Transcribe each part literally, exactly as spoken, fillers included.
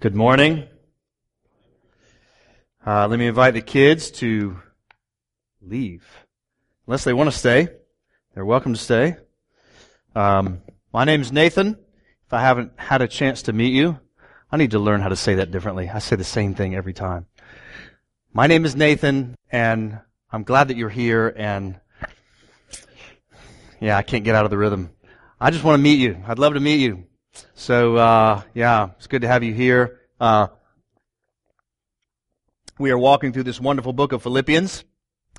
Good morning. Uh, let me invite the kids to leave. Unless they want to stay, they're welcome to stay. Um, my name's Nathan. If I haven't had a chance to meet you, I need to learn how to say that differently. I say the same thing every time. My name is Nathan, and I'm glad that you're here, and yeah, I can't get out of the rhythm. I just want to meet you. I'd love to meet you. So, uh, yeah, it's good to have you here. Uh, we are walking through this wonderful book of Philippians,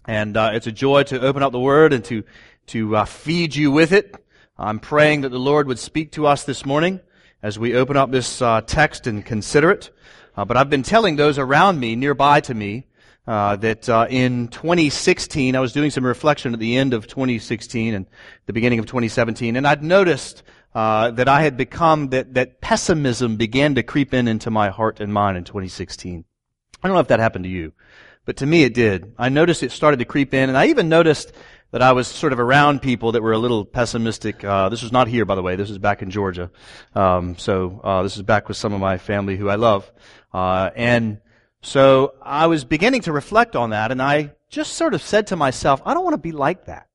and uh, it's a joy to open up the Word and to to uh, feed you with it. I'm praying that the Lord would speak to us this morning as we open up this uh, text and consider it. Uh, but I've been telling those around me, nearby to me, uh, that uh, in twenty sixteen, I was doing some reflection at the end of twenty sixteen and the beginning of twenty seventeen, and I'd noticed Uh, that I had become, that, that pessimism began to creep in into my heart and mind in twenty sixteen. I don't know if that happened to you, but to me it did. I noticed it started to creep in, and I even noticed that I was sort of around people that were a little pessimistic. Uh, this was not here, by the way. This was back in Georgia. Um, so, uh, this is back with some of my family who I love. Uh, and so I was beginning to reflect on that, and I just sort of said to myself, I don't want to be like that.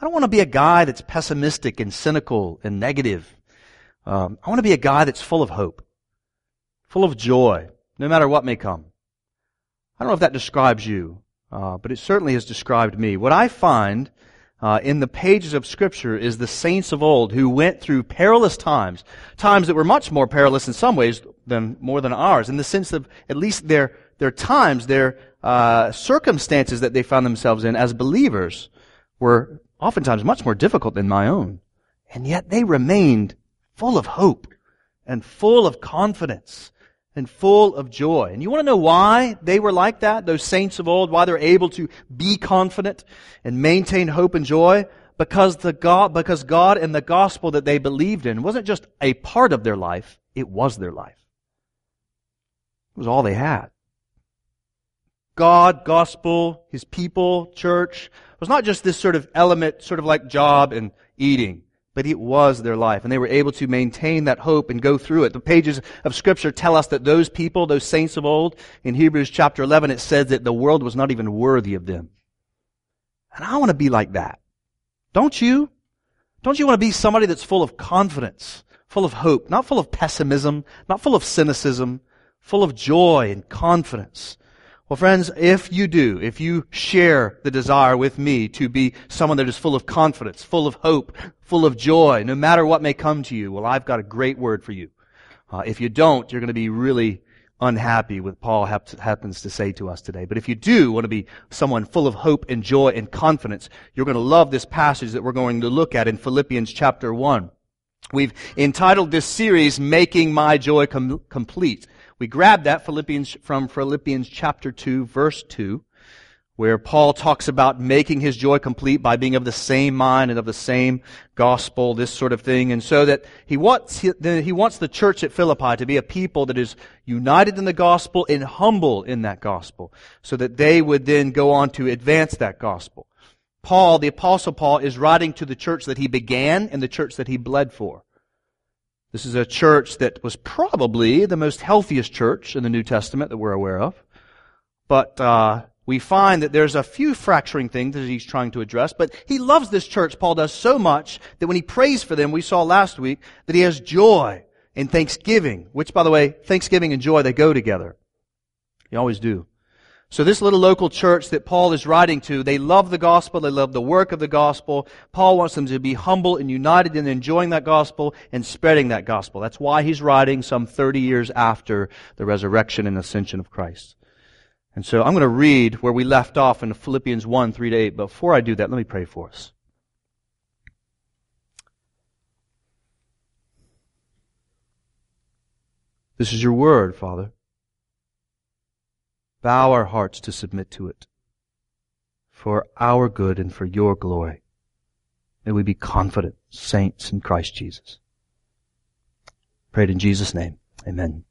I don't want to be a guy that's pessimistic and cynical and negative. Um, I want to be a guy that's full of hope, full of joy, no matter what may come. I don't know if that describes you, uh, but it certainly has described me. What I find uh, in the pages of Scripture is the saints of old who went through perilous times, times that were much more perilous in some ways than more than ours, in the sense of at least their their times, their uh, circumstances that they found themselves in as believers were oftentimes much more difficult than my own. And yet they remained full of hope and full of confidence and full of joy. And you want to know why they were like that, those saints of old, why they're able to be confident and maintain hope and joy? Because the God, because God and the gospel that they believed in wasn't just a part of their life, it was their life. It was all they had. God, gospel, His people, church, was not just this sort of element, sort of like job and eating, but it was their life. And they were able to maintain that hope and go through it. The pages of Scripture tell us that those people, those saints of old, in Hebrews chapter eleven, it says that the world was not even worthy of them. And I want to be like that. Don't you? Don't you want to be somebody that's full of confidence, full of hope, not full of pessimism, not full of cynicism, full of joy and confidence? Well, friends, if you do, if you share the desire with me to be someone that is full of confidence, full of hope, full of joy, no matter what may come to you, well, I've got a great word for you. Uh, if you don't, you're going to be really unhappy with what Paul hap- happens to say to us today. But if you do want to be someone full of hope and joy and confidence, you're going to love this passage that we're going to look at in Philippians chapter one. We've entitled this series, Making My Joy Com- Complete. We grabbed that Philippians from Philippians chapter two, verse two, where Paul talks about making his joy complete by being of the same mind and of the same gospel, this sort of thing. And so that he wants he wants the church at Philippi to be a people that is united in the gospel and humble in that gospel, so that they would then go on to advance that gospel. Paul, the Apostle Paul, is writing to the church that he began and the church that he bled for. This is a church that was probably the most healthiest church in the New Testament that we're aware of. But uh, we find that there's a few fracturing things that he's trying to address. But he loves this church, Paul does, so much that when he prays for them, we saw last week, that he has joy and thanksgiving, which, by the way, thanksgiving and joy, they go together. They always do. So this little local church that Paul is writing to, they love the gospel, they love the work of the gospel. Paul wants them to be humble and united in enjoying that gospel and spreading that gospel. That's why he's writing some thirty years after the resurrection and ascension of Christ. And so I'm going to read where we left off in Philippians one, three to eight. But before I do that, let me pray for us. This is your word, Father. Bow our hearts to submit to it for our good and for your glory. May we be confident saints in Christ Jesus. Prayed in Jesus' name. Amen.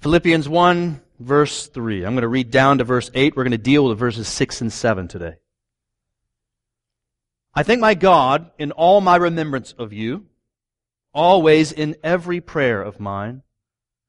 Philippians one, verse three. I'm going to read down to verse eight. We're going to deal with verses six and seven today. I thank my God in all my remembrance of you, always in every prayer of mine,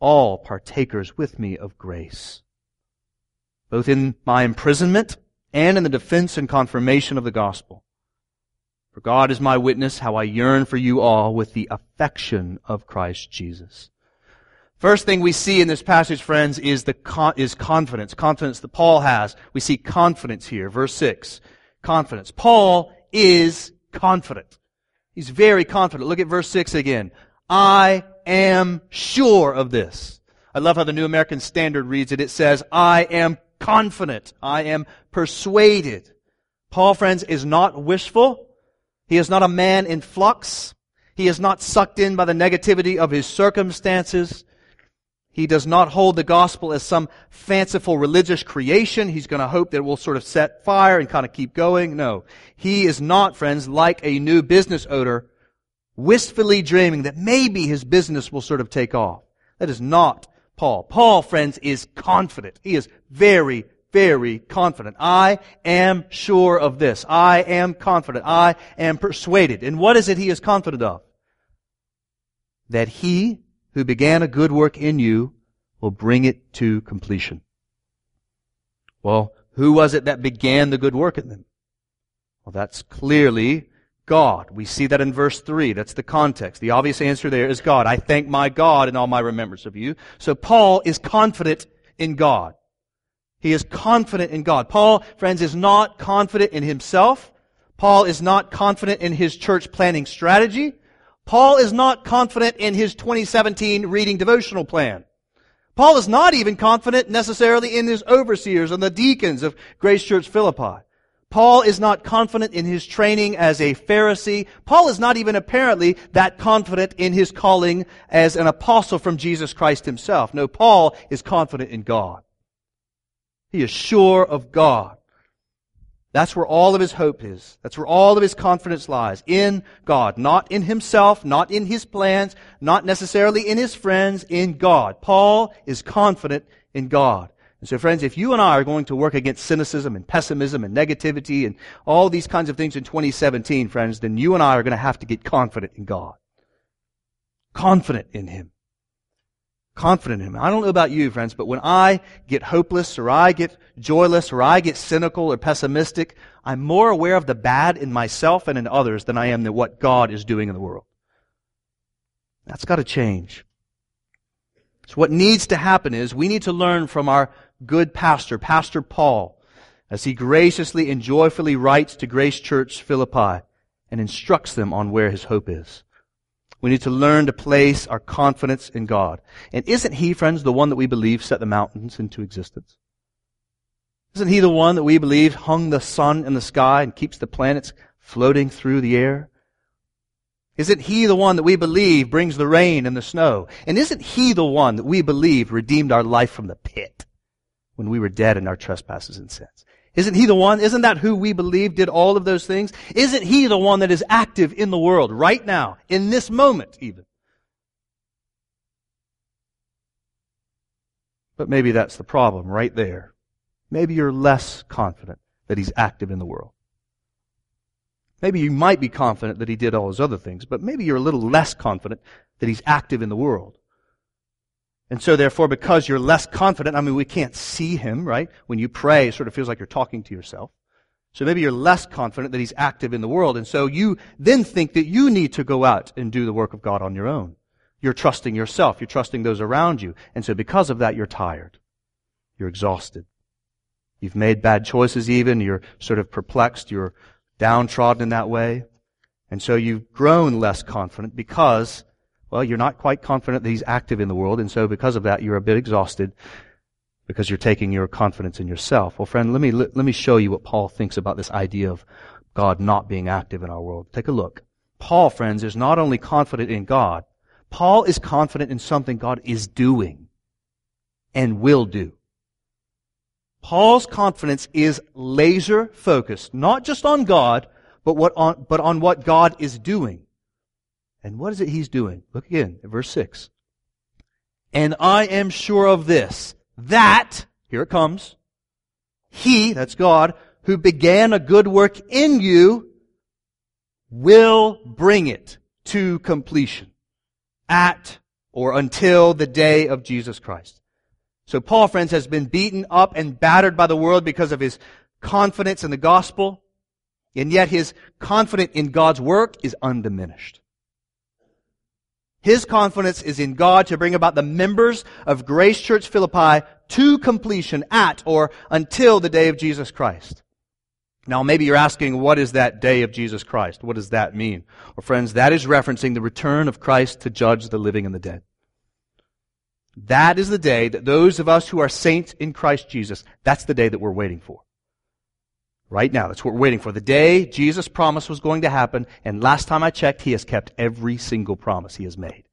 all partakers with me of grace, both in my imprisonment and in the defense and confirmation of the gospel. For God is my witness how I yearn for you all with the affection of Christ Jesus. First thing we see in this passage, friends, is the con- is confidence. Confidence that Paul has. We see confidence here. Verse six. Confidence. Paul is confident. He's very confident. Look at verse six again. I am sure of this. I love how the New American Standard reads it. It says, I am confident. I am persuaded. Paul, friends, is not wishful. He is not a man in flux. He is not sucked in by the negativity of his circumstances. He does not hold the gospel as some fanciful religious creation he's going to hope that it will sort of set fire and kind of keep going. No, he is not, friends, like a new business owner, wistfully dreaming that maybe his business will sort of take off. That is not Paul. Paul, friends, is confident. He is very, very confident. I am sure of this. I am confident. I am persuaded. And what is it he is confident of? That he who began a good work in you will bring it to completion. Well, who was it that began the good work in them? Well, that's clearly God. We see that in verse three. That's the context. The obvious answer there is God. I thank my God in all my remembrance of you. So Paul is confident in God. He is confident in God. Paul, friends, is not confident in himself. Paul is not confident in his church planning strategy. Paul is not confident in his twenty seventeen reading devotional plan. Paul is not even confident necessarily in his overseers and the deacons of Grace Church Philippi. Paul is not confident in his training as a Pharisee. Paul is not even apparently that confident in his calling as an apostle from Jesus Christ himself. No, Paul is confident in God. He is sure of God. That's where all of his hope is. That's where all of his confidence lies. In God. Not in himself, not in his plans, not necessarily in his friends, in God. Paul is confident in God. And so, friends, if you and I are going to work against cynicism and pessimism and negativity and all these kinds of things in twenty seventeen, friends, then you and I are going to have to get confident in God. Confident in Him. Confident in Him. I don't know about you, friends, but when I get hopeless or I get joyless or I get cynical or pessimistic, I'm more aware of the bad in myself and in others than I am than what God is doing in the world. That's got to change. So what needs to happen is we need to learn from our good pastor, Pastor Paul, as he graciously and joyfully writes to Grace Church Philippi and instructs them on where his hope is. We need to learn to place our confidence in God. And isn't He, friends, the one that we believe set the mountains into existence? Isn't He the one that we believe hung the sun in the sky and keeps the planets floating through the air? Isn't He the one that we believe brings the rain and the snow? And isn't He the one that we believe redeemed our life from the pit when we were dead in our trespasses and sins? Isn't He the one? Isn't that who we believe did all of those things? Isn't He the one that is active in the world right now, in this moment even? But maybe that's the problem right there. Maybe you're less confident that He's active in the world. Maybe you might be confident that He did all His other things, but maybe you're a little less confident that He's active in the world. And so therefore, because you're less confident, I mean, we can't see Him, right? When you pray, it sort of feels like you're talking to yourself. So maybe you're less confident that He's active in the world. And so you then think that you need to go out and do the work of God on your own. You're trusting yourself. You're trusting those around you. And so because of that, you're tired. You're exhausted. You've made bad choices even. You're sort of perplexed. You're downtrodden in that way. And so you've grown less confident because Well, you're not quite confident that He's active in the world, and so because of that, you're a bit exhausted because you're taking your confidence in yourself. Well, friend, let me let me show you what Paul thinks about this idea of God not being active in our world. Take a look. Paul, friends, is not only confident in God, Paul is confident in something God is doing and will do. Paul's confidence is laser focused, not just on God, but what on, but on what God is doing. And what is it He's doing? Look again at verse six. And I am sure of this, that, here it comes, He, that's God, who began a good work in you, will bring it to completion at or until the day of Jesus Christ. So Paul, friends, has been beaten up and battered by the world because of his confidence in the gospel, and yet his confidence in God's work is undiminished. His confidence is in God to bring about the members of Grace Church Philippi to completion at or until the day of Jesus Christ. Now, maybe you're asking, what is that day of Jesus Christ? What does that mean? Well, friends, that is referencing the return of Christ to judge the living and the dead. That is the day that those of us who are saints in Christ Jesus, that's the day that we're waiting for. Right now, that's what we're waiting for. The day Jesus promised was going to happen, and last time I checked, He has kept every single promise He has made.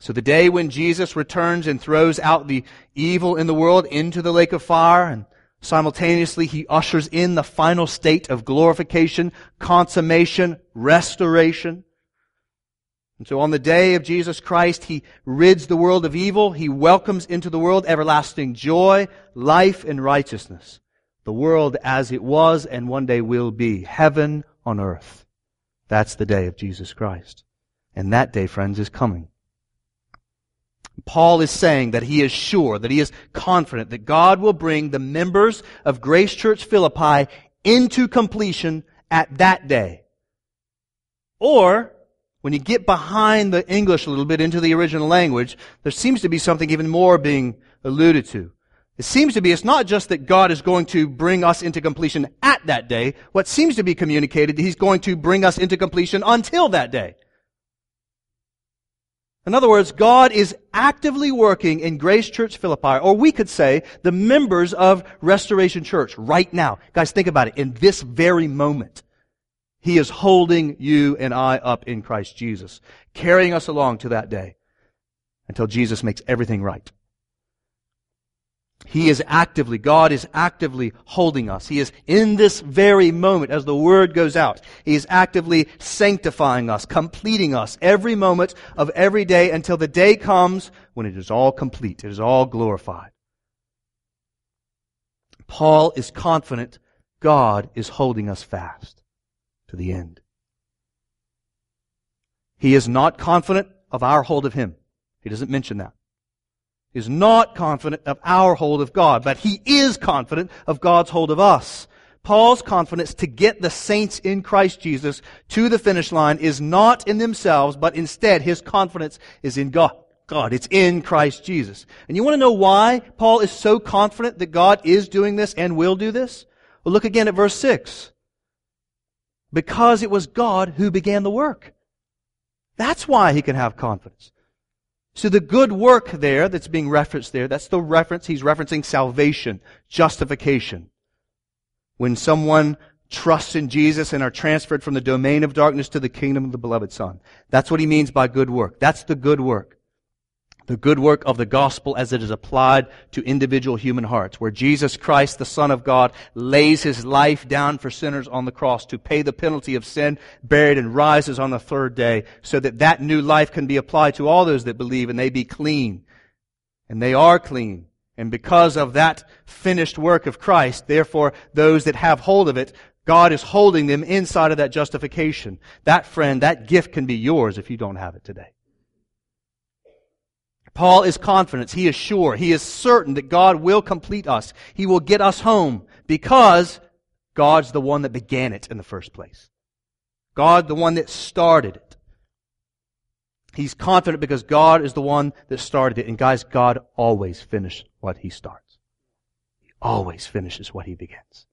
So the day when Jesus returns and throws out the evil in the world into the lake of fire, and simultaneously, He ushers in the final state of glorification, consummation, restoration. And so on the day of Jesus Christ, He rids the world of evil. He welcomes into the world everlasting joy, life, and righteousness. The world as it was and one day will be. Heaven on earth. That's the day of Jesus Christ. And that day, friends, is coming. Paul is saying that he is sure, that he is confident that God will bring the members of Grace Church Philippi into completion at that day. Or, when you get behind the English a little bit into the original language, there seems to be something even more being alluded to. It seems to be, it's not just that God is going to bring us into completion at that day. What seems to be communicated, He's going to bring us into completion until that day. In other words, God is actively working in Grace Church Philippi, or we could say the members of Restoration Church right now. Guys, think about it. In this very moment, He is holding you and I up in Christ Jesus, carrying us along to that day until Jesus makes everything right. He is actively, God is actively holding us. He is in this very moment as the Word goes out. He is actively sanctifying us, completing us every moment of every day until the day comes when it is all complete, it is all glorified. Paul is confident God is holding us fast to the end. He is not confident of our hold of Him. He doesn't mention that. Is not confident of our hold of God, but he is confident of God's hold of us. Paul's confidence to get the saints in Christ Jesus to the finish line is not in themselves, but instead his confidence is in God. God, it's in Christ Jesus. And you want to know why Paul is so confident that God is doing this and will do this? Well, look again at verse six. Because it was God who began the work. That's why he can have confidence. So the good work there that's being referenced there, that's the reference, he's referencing salvation, justification. When someone trusts in Jesus and are transferred from the domain of darkness to the kingdom of the beloved Son. That's what he means by good work. That's the good work. The good work of the gospel as it is applied to individual human hearts, where Jesus Christ, the Son of God, lays His life down for sinners on the cross to pay the penalty of sin, buried and rises on the third day, so that that new life can be applied to all those that believe and they be clean. And they are clean. And because of that finished work of Christ, therefore, those that have hold of it, God is holding them inside of that justification. That, friend, that gift can be yours if you don't have it today. Paul is confident, he is sure, he is certain that God will complete us. He will get us home because God's the one that began it in the first place. God, the one that started it. He's confident because God is the one that started it. And guys, God always finishes what He starts. He always finishes what He begins.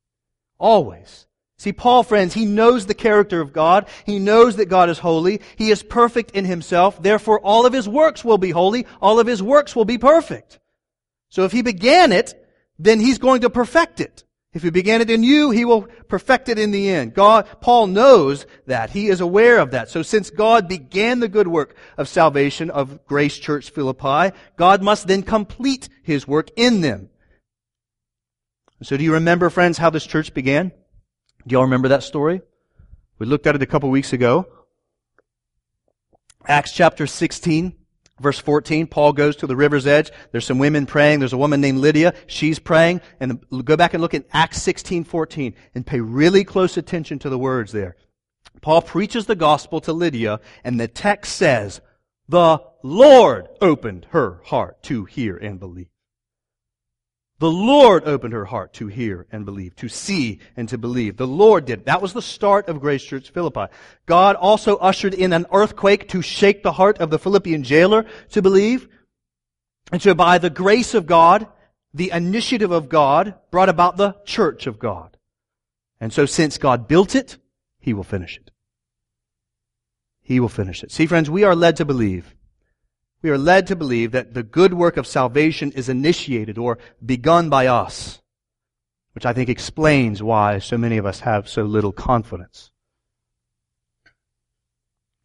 Always. See, Paul, friends, he knows the character of God. He knows that God is holy. He is perfect in Himself. Therefore, all of His works will be holy. All of His works will be perfect. So if He began it, then He's going to perfect it. If he began it in you, he will perfect it in the end. God, Paul knows that. He is aware of that. So since God began the good work of salvation of Grace Church Philippi, God must then complete his work in them. So do you remember, friends, how this church began? Do y'all remember that story? We looked at it a couple weeks ago. Acts chapter sixteen. Verse fourteen, Paul goes to the river's edge. There's some women praying. There's a woman named Lydia. She's praying. And go back and look at Acts sixteen fourteen and pay really close attention to the words there. Paul preaches the gospel to Lydia, and the text says, "The Lord opened her heart to hear and believe." The Lord opened her heart to hear and believe, to see and to believe. The Lord did. That was the start of Grace Church Philippi. God also ushered in an earthquake to shake the heart of the Philippian jailer to believe. And so by the grace of God, the initiative of God brought about the church of God. And so since God built it, He will finish it. He will finish it. See, friends, we are led to believe. We are led to believe that the good work of salvation is initiated or begun by us, which I think explains why so many of us have so little confidence.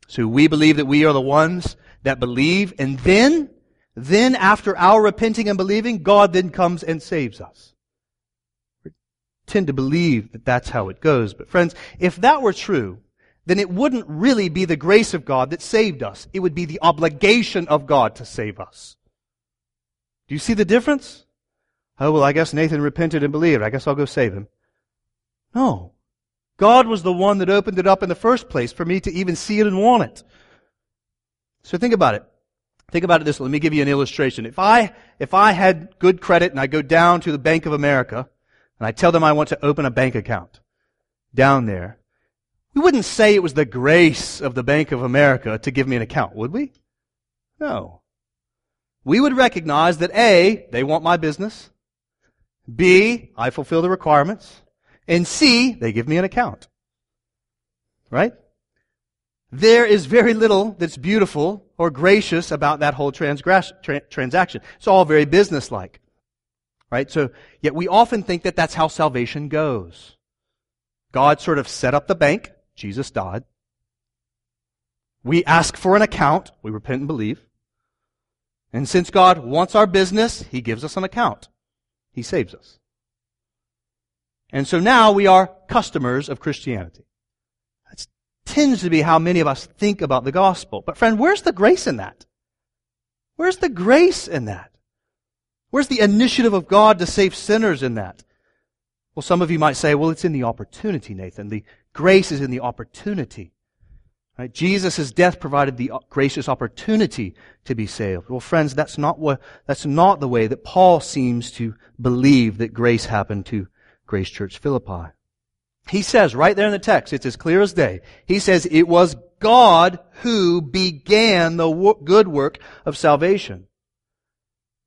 So we believe that we are the ones that believe, and then, then after our repenting and believing, God then comes and saves us. We tend to believe that that's how it goes. But friends, if that were true, then it wouldn't really be the grace of God that saved us. It would be the obligation of God to save us. Do you see the difference? Oh, well, I guess Nathan repented and believed. I guess I'll go save him. No. God was the one that opened it up in the first place for me to even see it and want it. So think about it. Think about it this way. Let me give you an illustration. If I, if I had good credit and I go down to the Bank of America and I tell them I want to open a bank account down there, we wouldn't say it was the grace of the Bank of America to give me an account, would we? No. We would recognize that A, they want my business, B, I fulfill the requirements, and C, they give me an account. Right? There is very little that's beautiful or gracious about that whole transgras- tra- transaction. It's all very businesslike. Right? So, yet we often think that that's how salvation goes. God sort of set up the bank. Jesus died. We ask for an account. We repent and believe. And since God wants our business, He gives us an account. He saves us. And so now we are customers of Christianity. That tends to be how many of us think about the gospel. But friend, where's the grace in that? Where's the grace in that? Where's the initiative of God to save sinners in that? Well, some of you might say, well, it's in the opportunity, Nathan. The grace is in the opportunity. Right? Jesus' death provided the gracious opportunity to be saved. Well, friends, that's not what, that's not the way that Paul seems to believe that grace happened to Grace Church Philippi. He says right there in the text, it's as clear as day, he says it was God who began the wo- good work of salvation.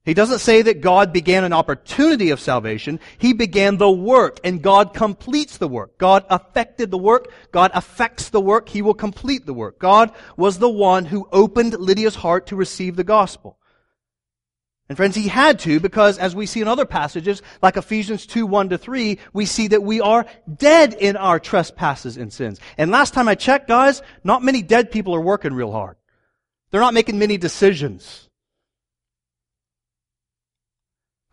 He doesn't say that God began an opportunity of salvation. He began the work, and God completes the work. God affected the work. God affects the work. He will complete the work. God was the one who opened Lydia's heart to receive the gospel. And friends, He had to, because as we see in other passages, like Ephesians two, one to three, we see that we are dead in our trespasses and sins. And last time I checked, guys, not many dead people are working real hard. They're not making many decisions.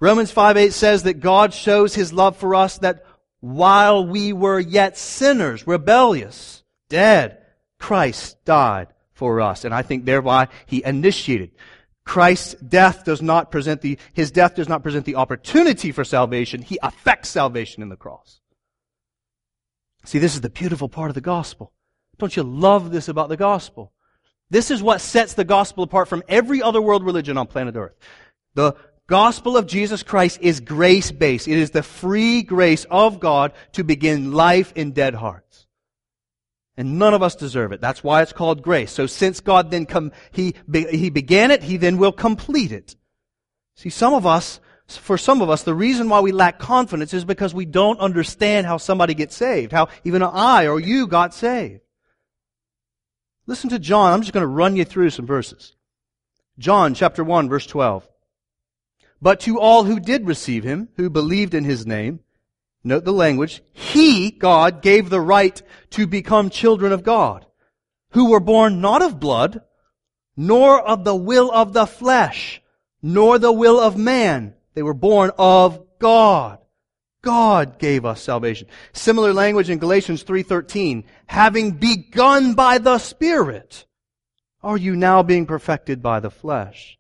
Romans five eight says that God shows His love for us that while we were yet sinners, rebellious, dead, Christ died for us. And I think thereby He initiated. Christ's death does not present the, His death does not present the opportunity for salvation. He affects salvation in the cross. See, this is the beautiful part of the gospel. Don't you love this about the gospel? This is what sets the gospel apart from every other world religion on planet Earth. The The gospel of Jesus Christ is grace-based. It is the free grace of God to begin life in dead hearts. And none of us deserve it. That's why it's called grace. So since God then come, He, He began it, He then will complete it. See, some of us, for some of us, the reason why we lack confidence is because we don't understand how somebody gets saved, how even I or you got saved. Listen to John. I'm just going to run you through some verses. John chapter one, verse twelve. But to all who did receive Him, who believed in His name, Note the language. He, God, gave the right to become children of God, who were born not of blood, nor of the will of the flesh, nor the will of man. They were born of God. God gave us salvation. Similar language in Galatians three thirteen. Having begun by the Spirit, are you now being perfected by the flesh?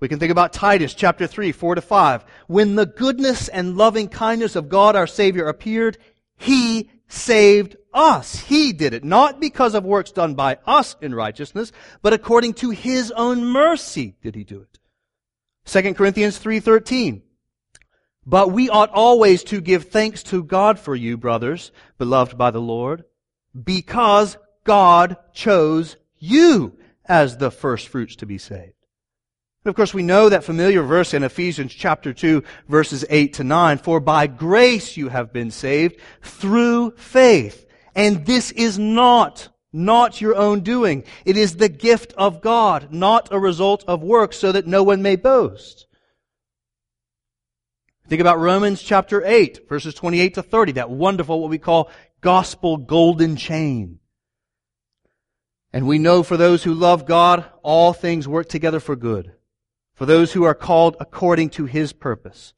We can think about Titus chapter three, four to five. When the goodness and loving kindness of God our Savior appeared, He saved us. He did it, not because of works done by us in righteousness, but according to His own mercy did He do it. Second Corinthians three thirteen. But we ought always to give thanks to God for you, brothers, beloved by the Lord, because God chose you as the firstfruits to be saved. And of course, we know that familiar verse in Ephesians chapter two, verses eight to nine. For by grace you have been saved through faith. And this is not, not your own doing. It is the gift of God, not a result of works, so that no one may boast. Think about Romans chapter eight, verses twenty-eight to thirty. That wonderful, what we call gospel golden chain. And we know for those who love God, all things work together for good. For those who are called according to His purpose.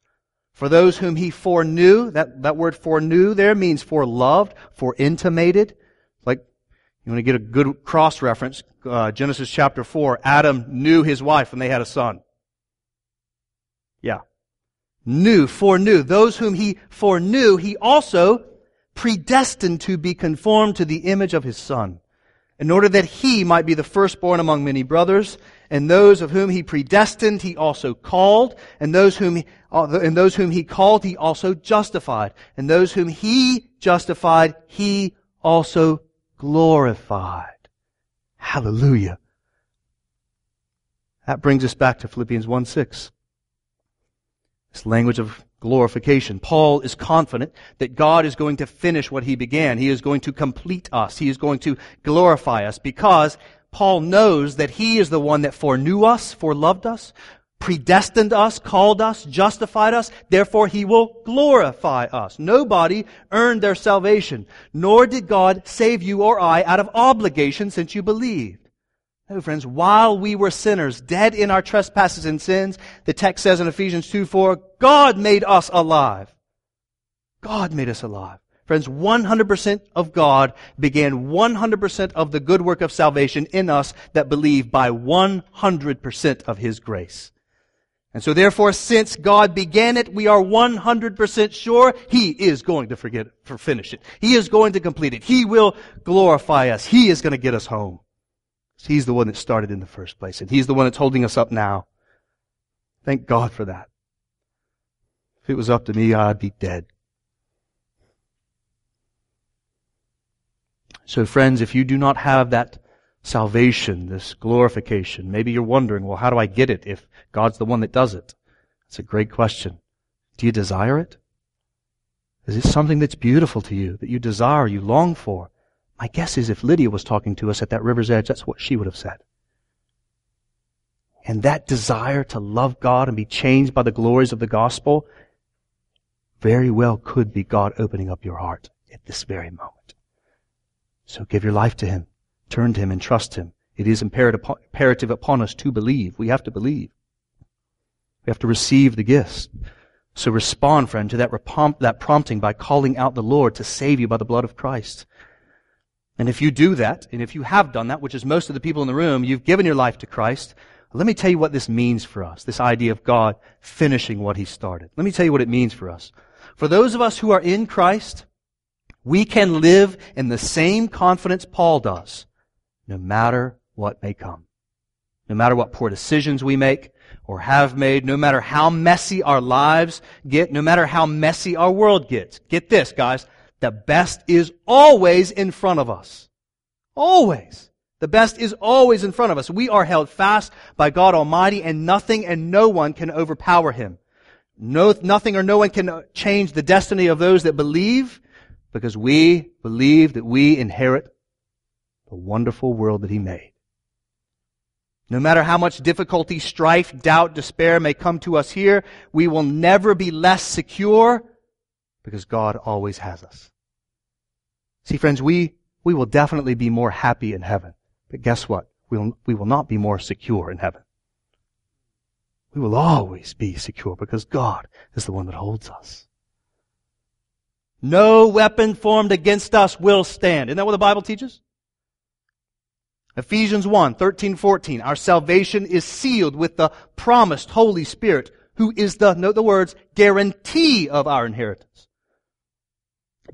For those whom He foreknew, that, that word foreknew there means foreloved, foreintimated. Like, you want to get a good cross reference, uh, Genesis chapter four, Adam knew his wife and they had a son. Yeah. Knew, foreknew. Those whom He foreknew, He also predestined to be conformed to the image of His Son, in order that He might be the firstborn among many brothers. And those of whom He predestined, He also called. And those whom he, and those whom He called, He also justified. And those whom He justified, He also glorified. Hallelujah. That brings us back to Philippians one six. This language of glorification. Paul is confident that God is going to finish what He began. He is going to complete us. He is going to glorify us, because Paul knows that He is the one that foreknew us, foreloved us, predestined us, called us, justified us. Therefore, He will glorify us. Nobody earned their salvation, nor did God save you or I out of obligation since you believed. No, friends, while we were sinners, dead in our trespasses and sins, the text says in Ephesians two four, God made us alive. God made us alive. Friends, one hundred percent of God began one hundred percent of the good work of salvation in us that believe by one hundred percent of His grace. And so therefore, since God began it, we are one hundred percent sure He is going to forget, for finish it. He is going to complete it. He will glorify us. He is going to get us home. He's the one that started in the first place, and He's the one that's holding us up now. Thank God for that. If it was up to me, I'd be dead. So friends, if you do not have that salvation, this glorification, maybe you're wondering, well, how do I get it if God's the one that does it? That's a great question. Do you desire it? Is it something that's beautiful to you, that you desire, you long for? My guess is if Lydia was talking to us at that river's edge, that's what she would have said. And that desire to love God and be changed by the glories of the gospel very well could be God opening up your heart at this very moment. So give your life to Him. Turn to Him and trust Him. It is imperative upon us to believe. We have to believe. We have to receive the gifts. So respond, friend, to that prompting by calling out the Lord to save you by the blood of Christ. And if you do that, and if you have done that, which is most of the people in the room, you've given your life to Christ. Let me tell you what this means for us, this idea of God finishing what He started. Let me tell you what it means for us. For those of us who are in Christ, we can live in the same confidence Paul does, no matter what may come. No matter what poor decisions we make or have made, no matter how messy our lives get, no matter how messy our world gets. Get this, guys. The best is always in front of us. Always. The best is always in front of us. We are held fast by God Almighty, and nothing and no one can overpower Him. No, nothing or no one can change the destiny of those that believe, because we believe that we inherit the wonderful world that He made. No matter how much difficulty, strife, doubt, despair may come to us here, we will never be less secure because God always has us. See, friends, we, we will definitely be more happy in heaven. But guess what? We'll, we will not be more secure in heaven. We will always be secure because God is the one that holds us. No weapon formed against us will stand. Isn't that what the Bible teaches? Ephesians one, thirteen, fourteen. Our salvation is sealed with the promised Holy Spirit, who is the, note the words, guarantee of our inheritance.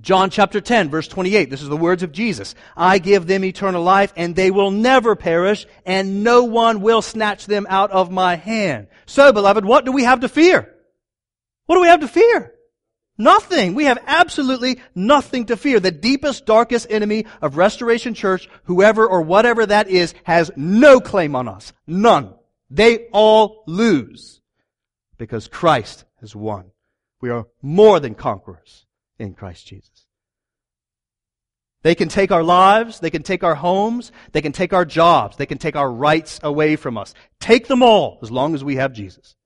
John chapter ten, verse twenty-eight. This is the words of Jesus. I give them eternal life, and they will never perish, and no one will snatch them out of my hand. So, beloved, what do we have to fear? What do we have to fear? Nothing. We have absolutely nothing to fear. The deepest, darkest enemy of Restoration Church, whoever or whatever that is, has no claim on us. None. They all lose. Because Christ has won. We are more than conquerors in Christ Jesus. They can take our lives. They can take our homes. They can take our jobs. They can take our rights away from us. Take them all as long as we have Jesus.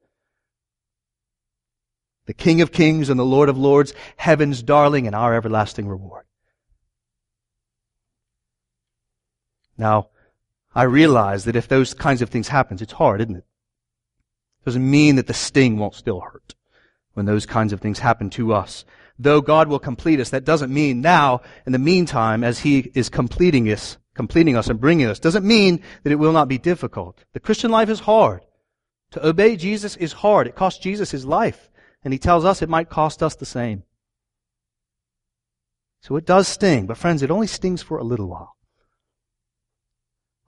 The King of Kings and the Lord of Lords, heaven's darling and our everlasting reward. Now, I realize that if those kinds of things happen, it's hard, isn't it? It doesn't mean that the sting won't still hurt when those kinds of things happen to us. Though God will complete us, that doesn't mean now, in the meantime, as He is completing us, completing us and bringing us, doesn't mean that it will not be difficult. The Christian life is hard. To obey Jesus is hard. It cost Jesus His life. And He tells us it might cost us the same. So it does sting. But friends, it only stings for a little while.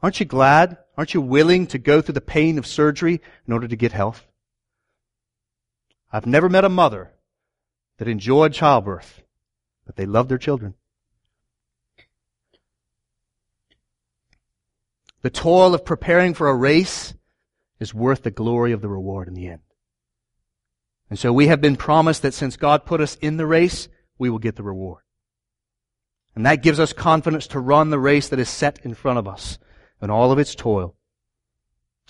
Aren't you glad? Aren't you willing to go through the pain of surgery in order to get health? I've never met a mother that enjoyed childbirth, but they loved their children. The toil of preparing for a race is worth the glory of the reward in the end. And so we have been promised that since God put us in the race, we will get the reward. And that gives us confidence to run the race that is set in front of us and all of its toil.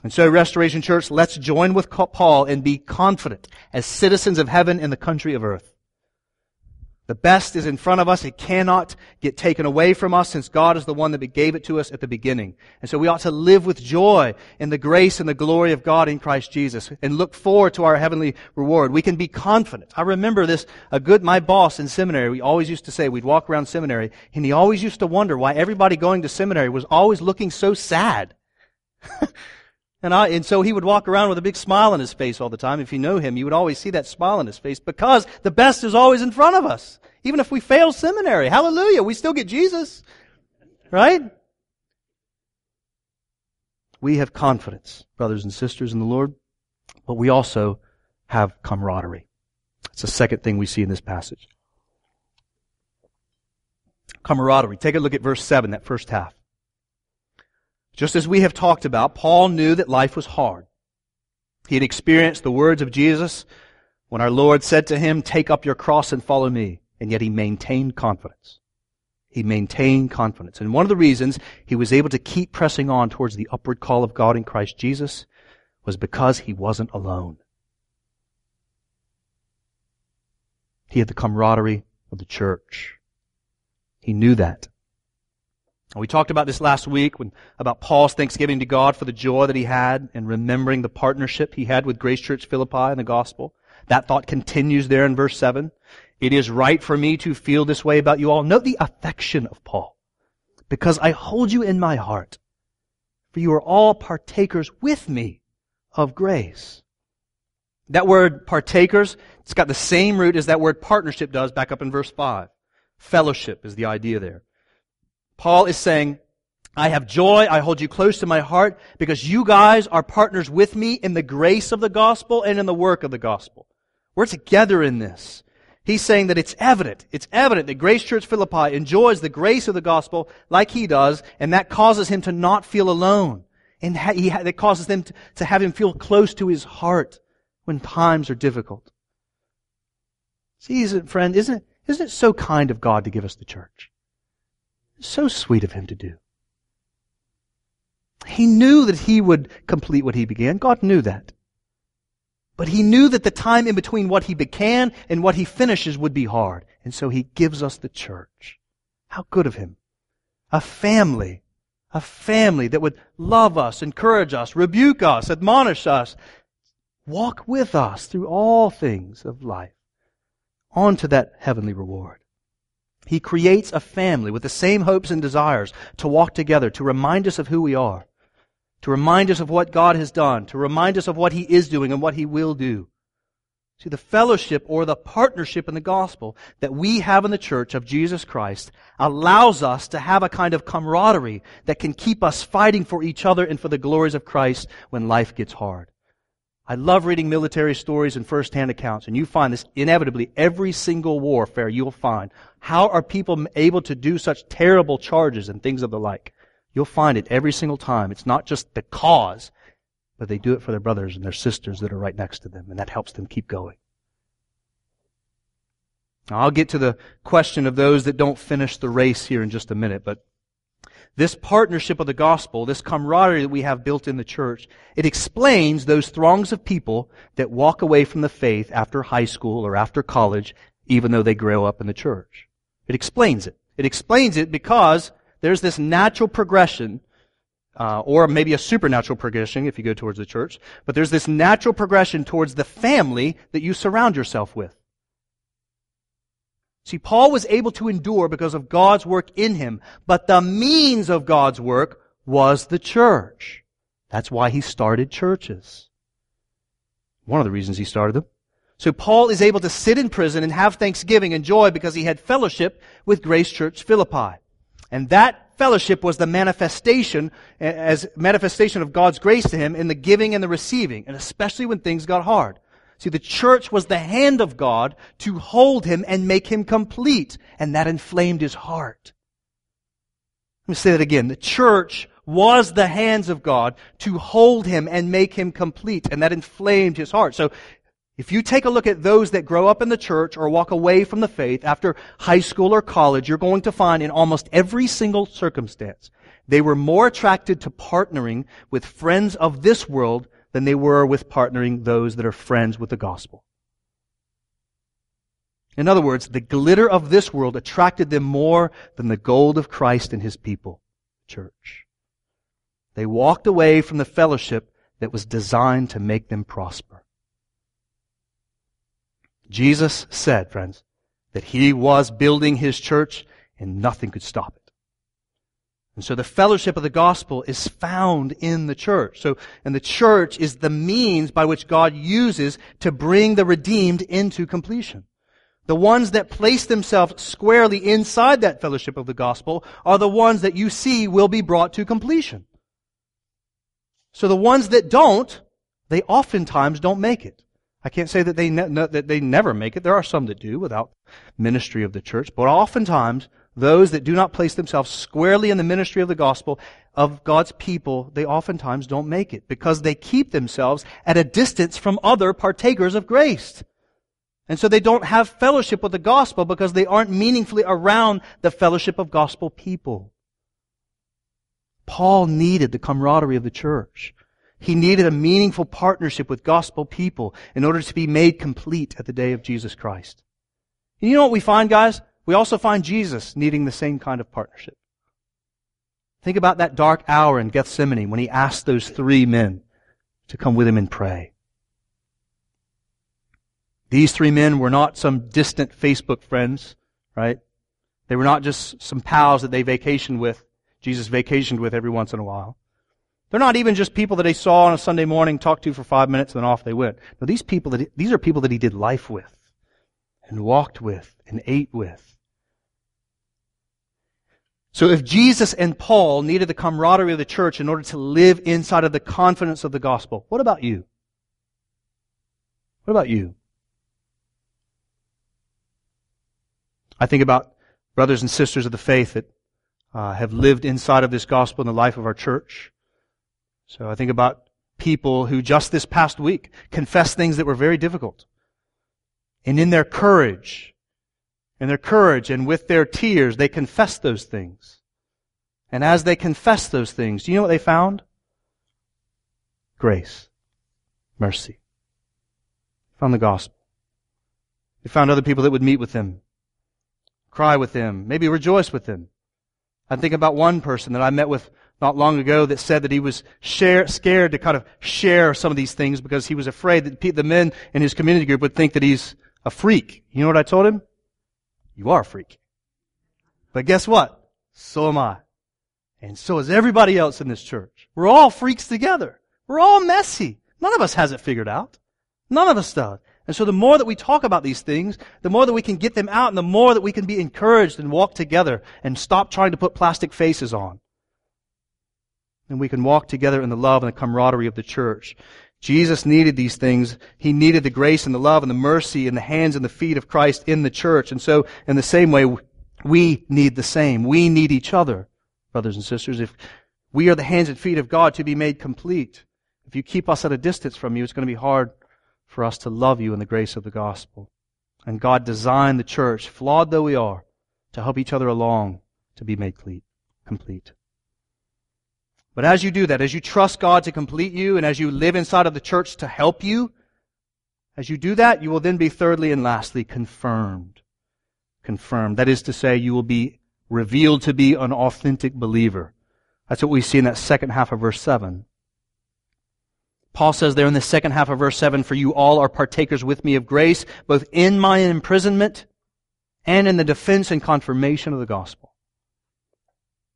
And so, Restoration Church, let's join with Paul and be confident as citizens of heaven and the country of earth. The best is in front of us. It cannot get taken away from us since God is the one that gave it to us at the beginning. And so we ought to live with joy in the grace and the glory of God in Christ Jesus and look forward to our heavenly reward. We can be confident. I remember this, a good, my boss in seminary, we always used to say, we'd walk around seminary, and he always used to wonder why everybody going to seminary was always looking so sad. And, I, and so he would walk around with a big smile on his face all the time. If you know him, you would always see that smile on his face because the best is always in front of us. Even if we fail seminary, hallelujah, we still get Jesus, right? We have confidence, brothers and sisters in the Lord, but we also have camaraderie. It's the second thing we see in this passage. Camaraderie. Take a look at verse seven, that first half. Just as we have talked about, Paul knew that life was hard. He had experienced the words of Jesus when our Lord said to him, take up your cross and follow me. And yet he maintained confidence. He maintained confidence. And one of the reasons he was able to keep pressing on towards the upward call of God in Christ Jesus was because he wasn't alone. He had the camaraderie of the church. He knew that. We talked about this last week when, about Paul's thanksgiving to God for the joy that he had and remembering the partnership he had with Grace Church Philippi in the gospel. That thought continues there in verse seven. It is right for me to feel this way about you all. Note the affection of Paul. Because I hold you in my heart, for you are all partakers with me of grace. That word partakers, it's got the same root as that word partnership does back up in verse five. Fellowship is the idea there. Paul is saying, I have joy, I hold you close to my heart, because you guys are partners with me in the grace of the gospel and in the work of the gospel. We're together in this. He's saying that it's evident, it's evident that Grace Church Philippi enjoys the grace of the gospel like he does, and that causes him to not feel alone. And that causes them to have him feel close to his heart when times are difficult. See, isn't, friend, isn't it, isn't it so kind of God to give us the church? So sweet of him to do. He knew that he would complete what he began. God knew that. But he knew that the time in between what he began and what he finishes would be hard. And so he gives us the church. How good of him. A family. A family that would love us, encourage us, rebuke us, admonish us, walk with us through all things of life. On to that heavenly reward. He creates a family with the same hopes and desires to walk together, to remind us of who we are, to remind us of what God has done, to remind us of what He is doing and what He will do. See, the fellowship or the partnership in the gospel that we have in the church of Jesus Christ allows us to have a kind of camaraderie that can keep us fighting for each other and for the glories of Christ when life gets hard. I love reading military stories and first-hand accounts, and you find this inevitably every single warfare you'll find. How are people able to do such terrible charges and things of the like? You'll find it every single time. It's not just the cause, but they do it for their brothers and their sisters that are right next to them, and that helps them keep going. Now, I'll get to the question of those that don't finish the race here in just a minute, but this partnership of the gospel, this camaraderie that we have built in the church, it explains those throngs of people that walk away from the faith after high school or after college, even though they grow up in the church. It explains it. It explains it because there's this natural progression, uh, or maybe a supernatural progression if you go towards the church, but there's this natural progression towards the family that you surround yourself with. See, Paul was able to endure because of God's work in him, but the means of God's work was the church. That's why he started churches. One of the reasons he started them. So Paul is able to sit in prison and have thanksgiving and joy because he had fellowship with Grace Church Philippi. And that fellowship was the manifestation, as manifestation of God's grace to him in the giving and the receiving, and especially when things got hard. See, the church was the hand of God to hold him and make him complete, and that inflamed his heart. Let me say that again. The church was the hands of God to hold him and make him complete, and that inflamed his heart. So, if you take a look at those that grow up in the church or walk away from the faith after high school or college, you're going to find in almost every single circumstance, they were more attracted to partnering with friends of this world than they were with partnering those that are friends with the gospel. In other words, the glitter of this world attracted them more than the gold of Christ and His people, church. They walked away from the fellowship that was designed to make them prosper. Jesus said, friends, that He was building His church and nothing could stop it. And so the fellowship of the gospel is found in the church. So, and the church is the means by which God uses to bring the redeemed into completion. The ones that place themselves squarely inside that fellowship of the gospel are the ones that you see will be brought to completion. So the ones that don't, they oftentimes don't make it. I can't say that they ne- no, that they never make it. There are some that do without ministry of the church, but oftentimes those that do not place themselves squarely in the ministry of the gospel of God's people, they oftentimes don't make it because they keep themselves at a distance from other partakers of grace. And so they don't have fellowship with the gospel because they aren't meaningfully around the fellowship of gospel people. Paul needed the camaraderie of the church. He needed a meaningful partnership with gospel people in order to be made complete at the day of Jesus Christ. And you know what we find, guys? We also find Jesus needing the same kind of partnership. Think about that dark hour in Gethsemane when He asked those three men to come with Him and pray. These three men were not some distant Facebook friends, right? They were not just some pals that they vacationed with, Jesus vacationed with every once in a while. They're not even just people that He saw on a Sunday morning, talked to for five minutes, and then off they went. No, these people that he, these are people that He did life with, and walked with, and ate with. So if Jesus and Paul needed the camaraderie of the church in order to live inside of the confidence of the gospel, what about you? What about you? I think about brothers and sisters of the faith that uh, have lived inside of this gospel in the life of our church. So I think about people who just this past week confessed things that were very difficult. And in their courage, in their courage and with their tears, they confessed those things. And as they confessed those things, do you know what they found? Grace. Mercy. found the gospel. They found other people that would meet with them, cry with them, maybe rejoice with them. I think about one person that I met with not long ago that said that he was share, scared to kind of share some of these things because he was afraid that the men in his community group would think that he's a freak. You know what I told him? You are a freak. But guess what? So am I. And so is everybody else in this church. We're all freaks together. We're all messy. None of us has it figured out. None of us does. And so the more that we talk about these things, the more that we can get them out, and the more that we can be encouraged and walk together and stop trying to put plastic faces on. And we can walk together in the love and the camaraderie of the church. Jesus needed these things. He needed the grace and the love and the mercy and the hands and the feet of Christ in the church. And so in the same way, we need the same. We need each other, brothers and sisters. If we are the hands and feet of God to be made complete, if you keep us at a distance from you, it's going to be hard for us to love you in the grace of the gospel. And God designed the church, flawed though we are, to help each other along to be made complete. But as you do that, as you trust God to complete you, and as you live inside of the church to help you, as you do that, you will then be thirdly and lastly confirmed. Confirmed. That is to say, you will be revealed to be an authentic believer. That's what we see in that second half of verse seven. Paul says there in the second half of verse seven, "For you all are partakers with me of grace, both in my imprisonment and in the defense and confirmation of the gospel."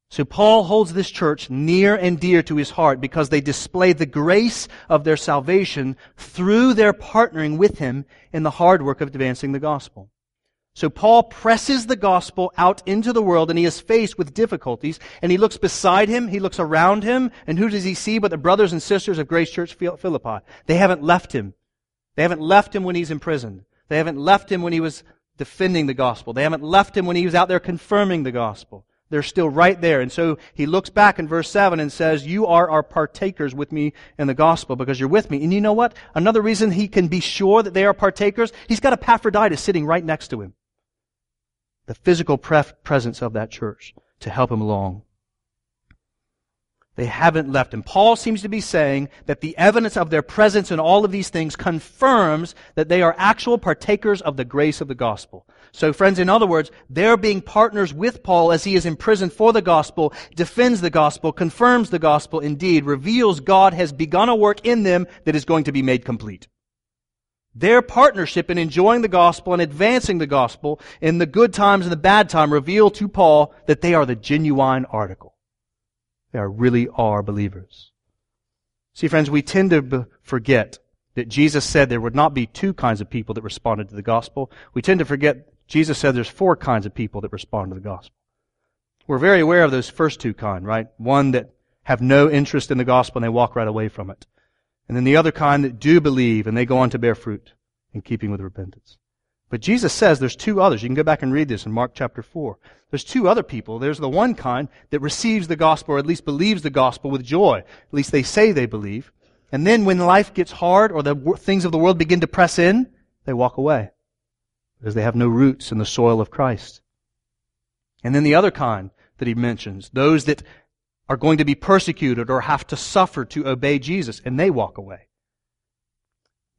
So Paul holds this church near and dear to his heart because they display the grace of their salvation through their partnering with him in the hard work of advancing the gospel. So Paul presses the gospel out into the world, and he is faced with difficulties, and he looks beside him, he looks around him, and who does he see but the brothers and sisters of Grace Church Philippi? They haven't left him. They haven't left him when he's imprisoned. They haven't left him when he was defending the gospel. They haven't left him when he was out there confirming the gospel. They're still right there. And so he looks back in verse seven and says, "You are our partakers with me in the gospel because you're with me." And you know what? Another reason he can be sure that they are partakers, he's got Epaphroditus sitting right next to him. The physical pref- presence of that church to help him along. They haven't left him. Paul seems to be saying that the evidence of their presence in all of these things confirms that they are actual partakers of the grace of the gospel. So friends, in other words, they're being partners with Paul as he is imprisoned for the gospel, defends the gospel, confirms the gospel, indeed reveals God has begun a work in them that is going to be made complete. Their partnership in enjoying the gospel and advancing the gospel in the good times and the bad time reveal to Paul that they are the genuine article. They are, really are believers. See, friends, we tend to b- forget that Jesus said there would not be two kinds of people that responded to the gospel. We tend to forget Jesus said there's four kinds of people that respond to the gospel. We're very aware of those first two kind, right? One that have no interest in the gospel and they walk right away from it. And then the other kind that do believe and they go on to bear fruit in keeping with repentance. But Jesus says there's two others. You can go back and read this in Mark chapter four. There's two other people. There's the one kind that receives the gospel or at least believes the gospel with joy. At least they say they believe. And then when life gets hard or the things of the world begin to press in, they walk away because they have no roots in the soil of Christ. And then the other kind that he mentions, those that are going to be persecuted or have to suffer to obey Jesus, and they walk away.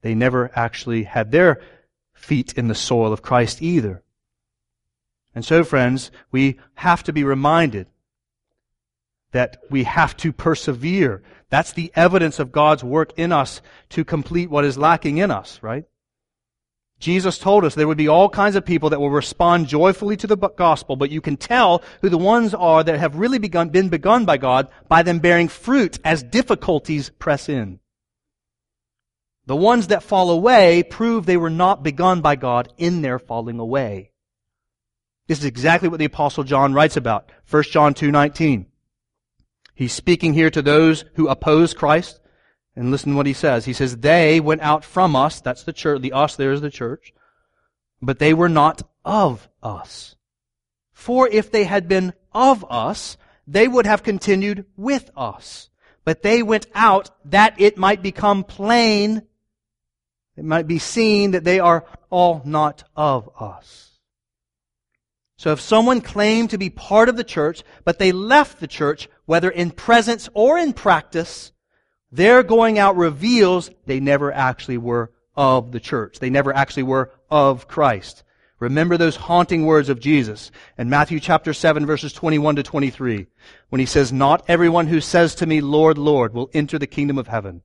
They never actually had their feet in the soil of Christ either. And so, friends, we have to be reminded that we have to persevere. That's the evidence of God's work in us to complete what is lacking in us, right? Jesus told us there would be all kinds of people that will respond joyfully to the gospel, but you can tell who the ones are that have really begun, been begun by God by them bearing fruit as difficulties press in. The ones that fall away prove they were not begun by God in their falling away. This is exactly what the Apostle John writes about. First John two nineteen. He's speaking here to those who oppose Christ. And listen to what he says. He says, "They went out from us." That's the church. The us there is the church. "But they were not of us. For if they had been of us, they would have continued with us. But they went out that it might become plain." It might be seen that they are all not of us. So if someone claimed to be part of the church, but they left the church, whether in presence or in practice, their going out reveals they never actually were of the church. They never actually were of Christ. Remember those haunting words of Jesus in Matthew chapter seven, verses twenty-one to twenty-three, when he says, "Not everyone who says to me, Lord, Lord, will enter the kingdom of heaven,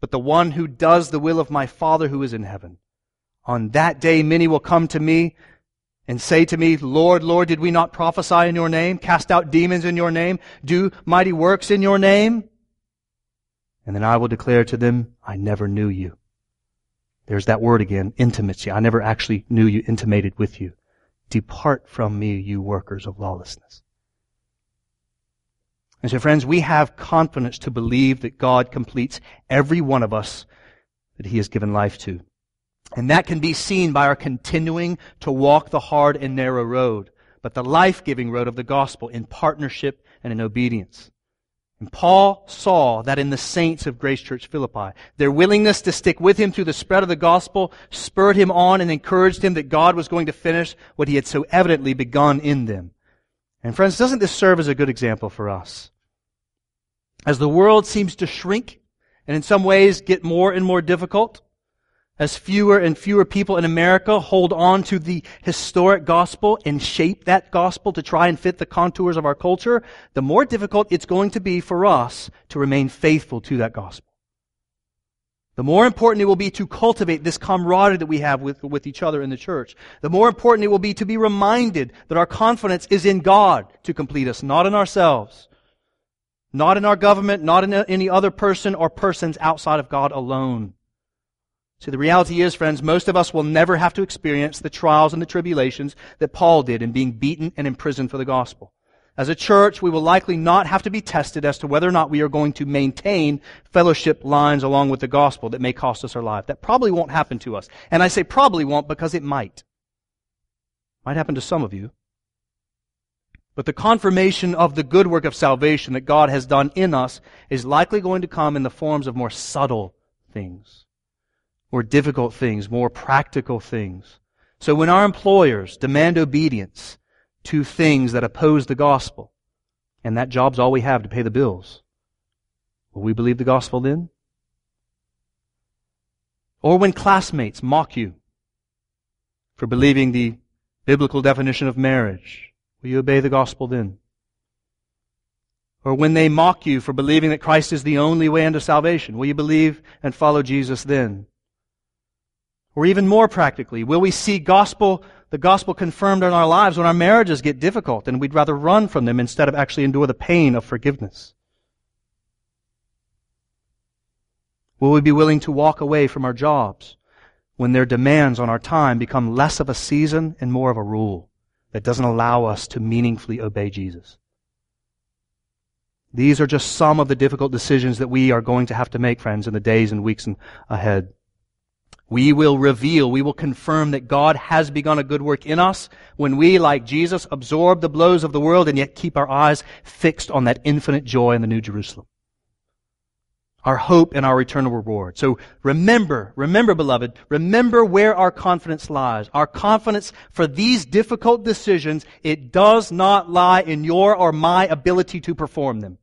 but the one who does the will of my Father who is in heaven. On that day many will come to me and say to me, Lord, Lord, did we not prophesy in your name, cast out demons in your name, do mighty works in your name? And then I will declare to them, I never knew you." There's that word again, intimacy. I never actually knew you, intimated with you. Depart from me, you workers of lawlessness. And so, friends, we have confidence to believe that God completes every one of us that He has given life to. And that can be seen by our continuing to walk the hard and narrow road, but the life-giving road of the gospel in partnership and in obedience. And Paul saw that in the saints of Grace Church Philippi. Their willingness to stick with him through the spread of the gospel spurred him on and encouraged him that God was going to finish what He had so evidently begun in them. And friends, doesn't this serve as a good example for us? As the world seems to shrink and in some ways get more and more difficult, as fewer and fewer people in America hold on to the historic gospel and shape that gospel to try and fit the contours of our culture, the more difficult it's going to be for us to remain faithful to that gospel. The more important it will be to cultivate this camaraderie that we have with, with each other in the church. The more important it will be to be reminded that our confidence is in God to complete us, not in ourselves, not in our government, not in any other person or persons outside of God alone. So the reality is, friends, most of us will never have to experience the trials and the tribulations that Paul did in being beaten and imprisoned for the gospel. As a church, we will likely not have to be tested as to whether or not we are going to maintain fellowship lines along with the gospel that may cost us our life. That probably won't happen to us. And I say probably won't because it might. Might happen to some of you. But the confirmation of the good work of salvation that God has done in us is likely going to come in the forms of more subtle things, more difficult things, more practical things. So when our employers demand obedience to things that oppose the gospel, and that job's all we have to pay the bills, will we believe the gospel then? Or when classmates mock you for believing the biblical definition of marriage, will you obey the gospel then? Or when they mock you for believing that Christ is the only way unto salvation, will you believe and follow Jesus then? Or even more practically, will we see gospel, the gospel confirmed in our lives when our marriages get difficult and we'd rather run from them instead of actually endure the pain of forgiveness? Will we be willing to walk away from our jobs when their demands on our time become less of a season and more of a rule that doesn't allow us to meaningfully obey Jesus? These are just some of the difficult decisions that we are going to have to make, friends, in the days and weeks ahead. We will reveal, we will confirm that God has begun a good work in us when we, like Jesus, absorb the blows of the world and yet keep our eyes fixed on that infinite joy in the New Jerusalem, our hope and our eternal reward. So remember, remember, beloved, remember where our confidence lies. Our confidence for these difficult decisions, it does not lie in your or my ability to perform them.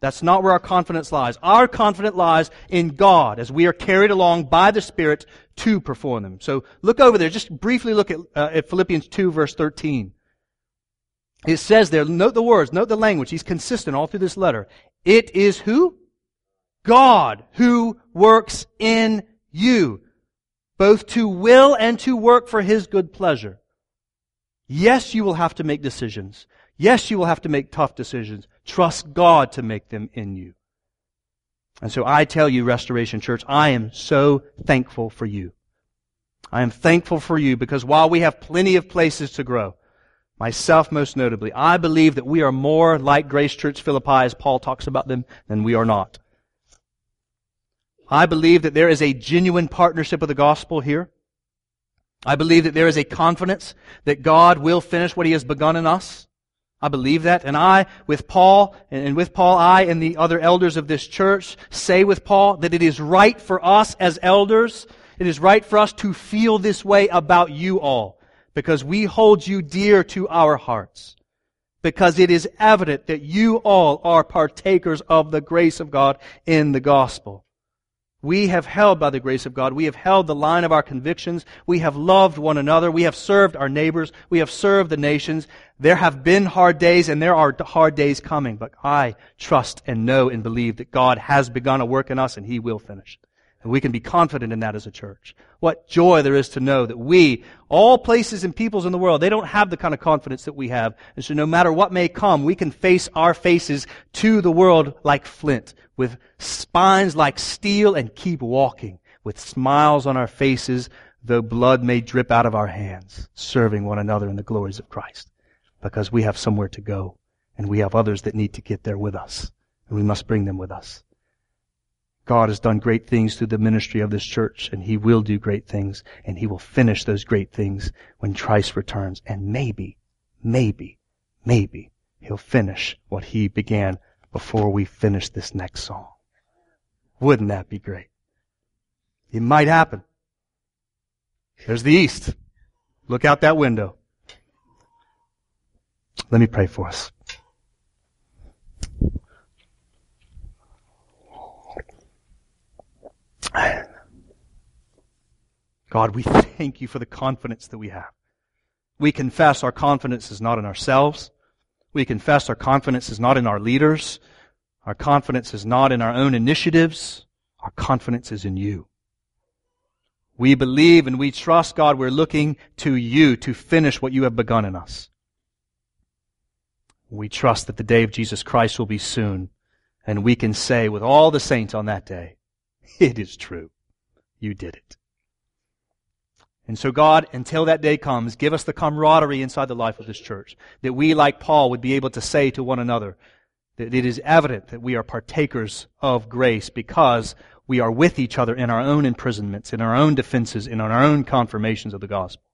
That's not where our confidence lies. Our confidence lies in God as we are carried along by the Spirit to perform them. So look over there. Just briefly look at, uh, at Philippians two, verse thirteen. It says there, note the words, note the language. He's consistent all through this letter. It is who? God who works in you, both to will and to work for His good pleasure. Yes, you will have to make decisions. Yes, you will have to make tough decisions. Trust God to make them in you. And so I tell you, Restoration Church, I am so thankful for you. I am thankful for you because while we have plenty of places to grow, myself most notably, I believe that we are more like Grace Church Philippi, as Paul talks about them, than we are not. I believe that there is a genuine partnership of the gospel here. I believe that there is a confidence that God will finish what He has begun in us. I believe that, and I, with Paul, and with Paul, I and the other elders of this church say with Paul that it is right for us as elders, it is right for us to feel this way about you all, because we hold you dear to our hearts, because it is evident that you all are partakers of the grace of God in the gospel. We have held, by the grace of God, we have held the line of our convictions. We have loved one another. We have served our neighbors. We have served the nations. There have been hard days, and there are hard days coming. But I trust and know and believe that God has begun a work in us, and He will finish. And we can be confident in that as a church. What joy there is to know that we, all places and peoples in the world, they don't have the kind of confidence that we have. And so no matter what may come, we can face our faces to the world like flint, with spines like steel, and keep walking with smiles on our faces, though blood may drip out of our hands, serving one another in the glories of Christ. Because we have somewhere to go, and we have others that need to get there with us, and we must bring them with us. God has done great things through the ministry of this church, and He will do great things, and He will finish those great things when Christ returns. And maybe, maybe, maybe He'll finish what He began before we finish this next song. Wouldn't that be great? It might happen. There's the east. Look out that window. Let me pray for us. God, we thank You for the confidence that we have. We confess our confidence is not in ourselves. We confess our confidence is not in our leaders. Our confidence is not in our own initiatives. Our confidence is in You. We believe and we trust, God, we're looking to You to finish what You have begun in us. We trust that the day of Jesus Christ will be soon, and we can say with all the saints on that day, it is true. You did it. And so, God, until that day comes, give us the camaraderie inside the life of this church, that we, like Paul, would be able to say to one another that it is evident that we are partakers of grace because we are with each other in our own imprisonments, in our own defenses, in our own confirmations of the gospel.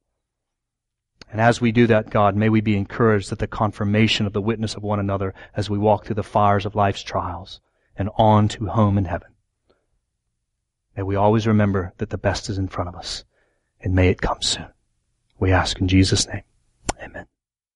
And as we do that, God, may we be encouraged at the confirmation of the witness of one another as we walk through the fires of life's trials and on to home in heaven. May we always remember that the best is in front of us. And may it come soon. We ask in Jesus' name.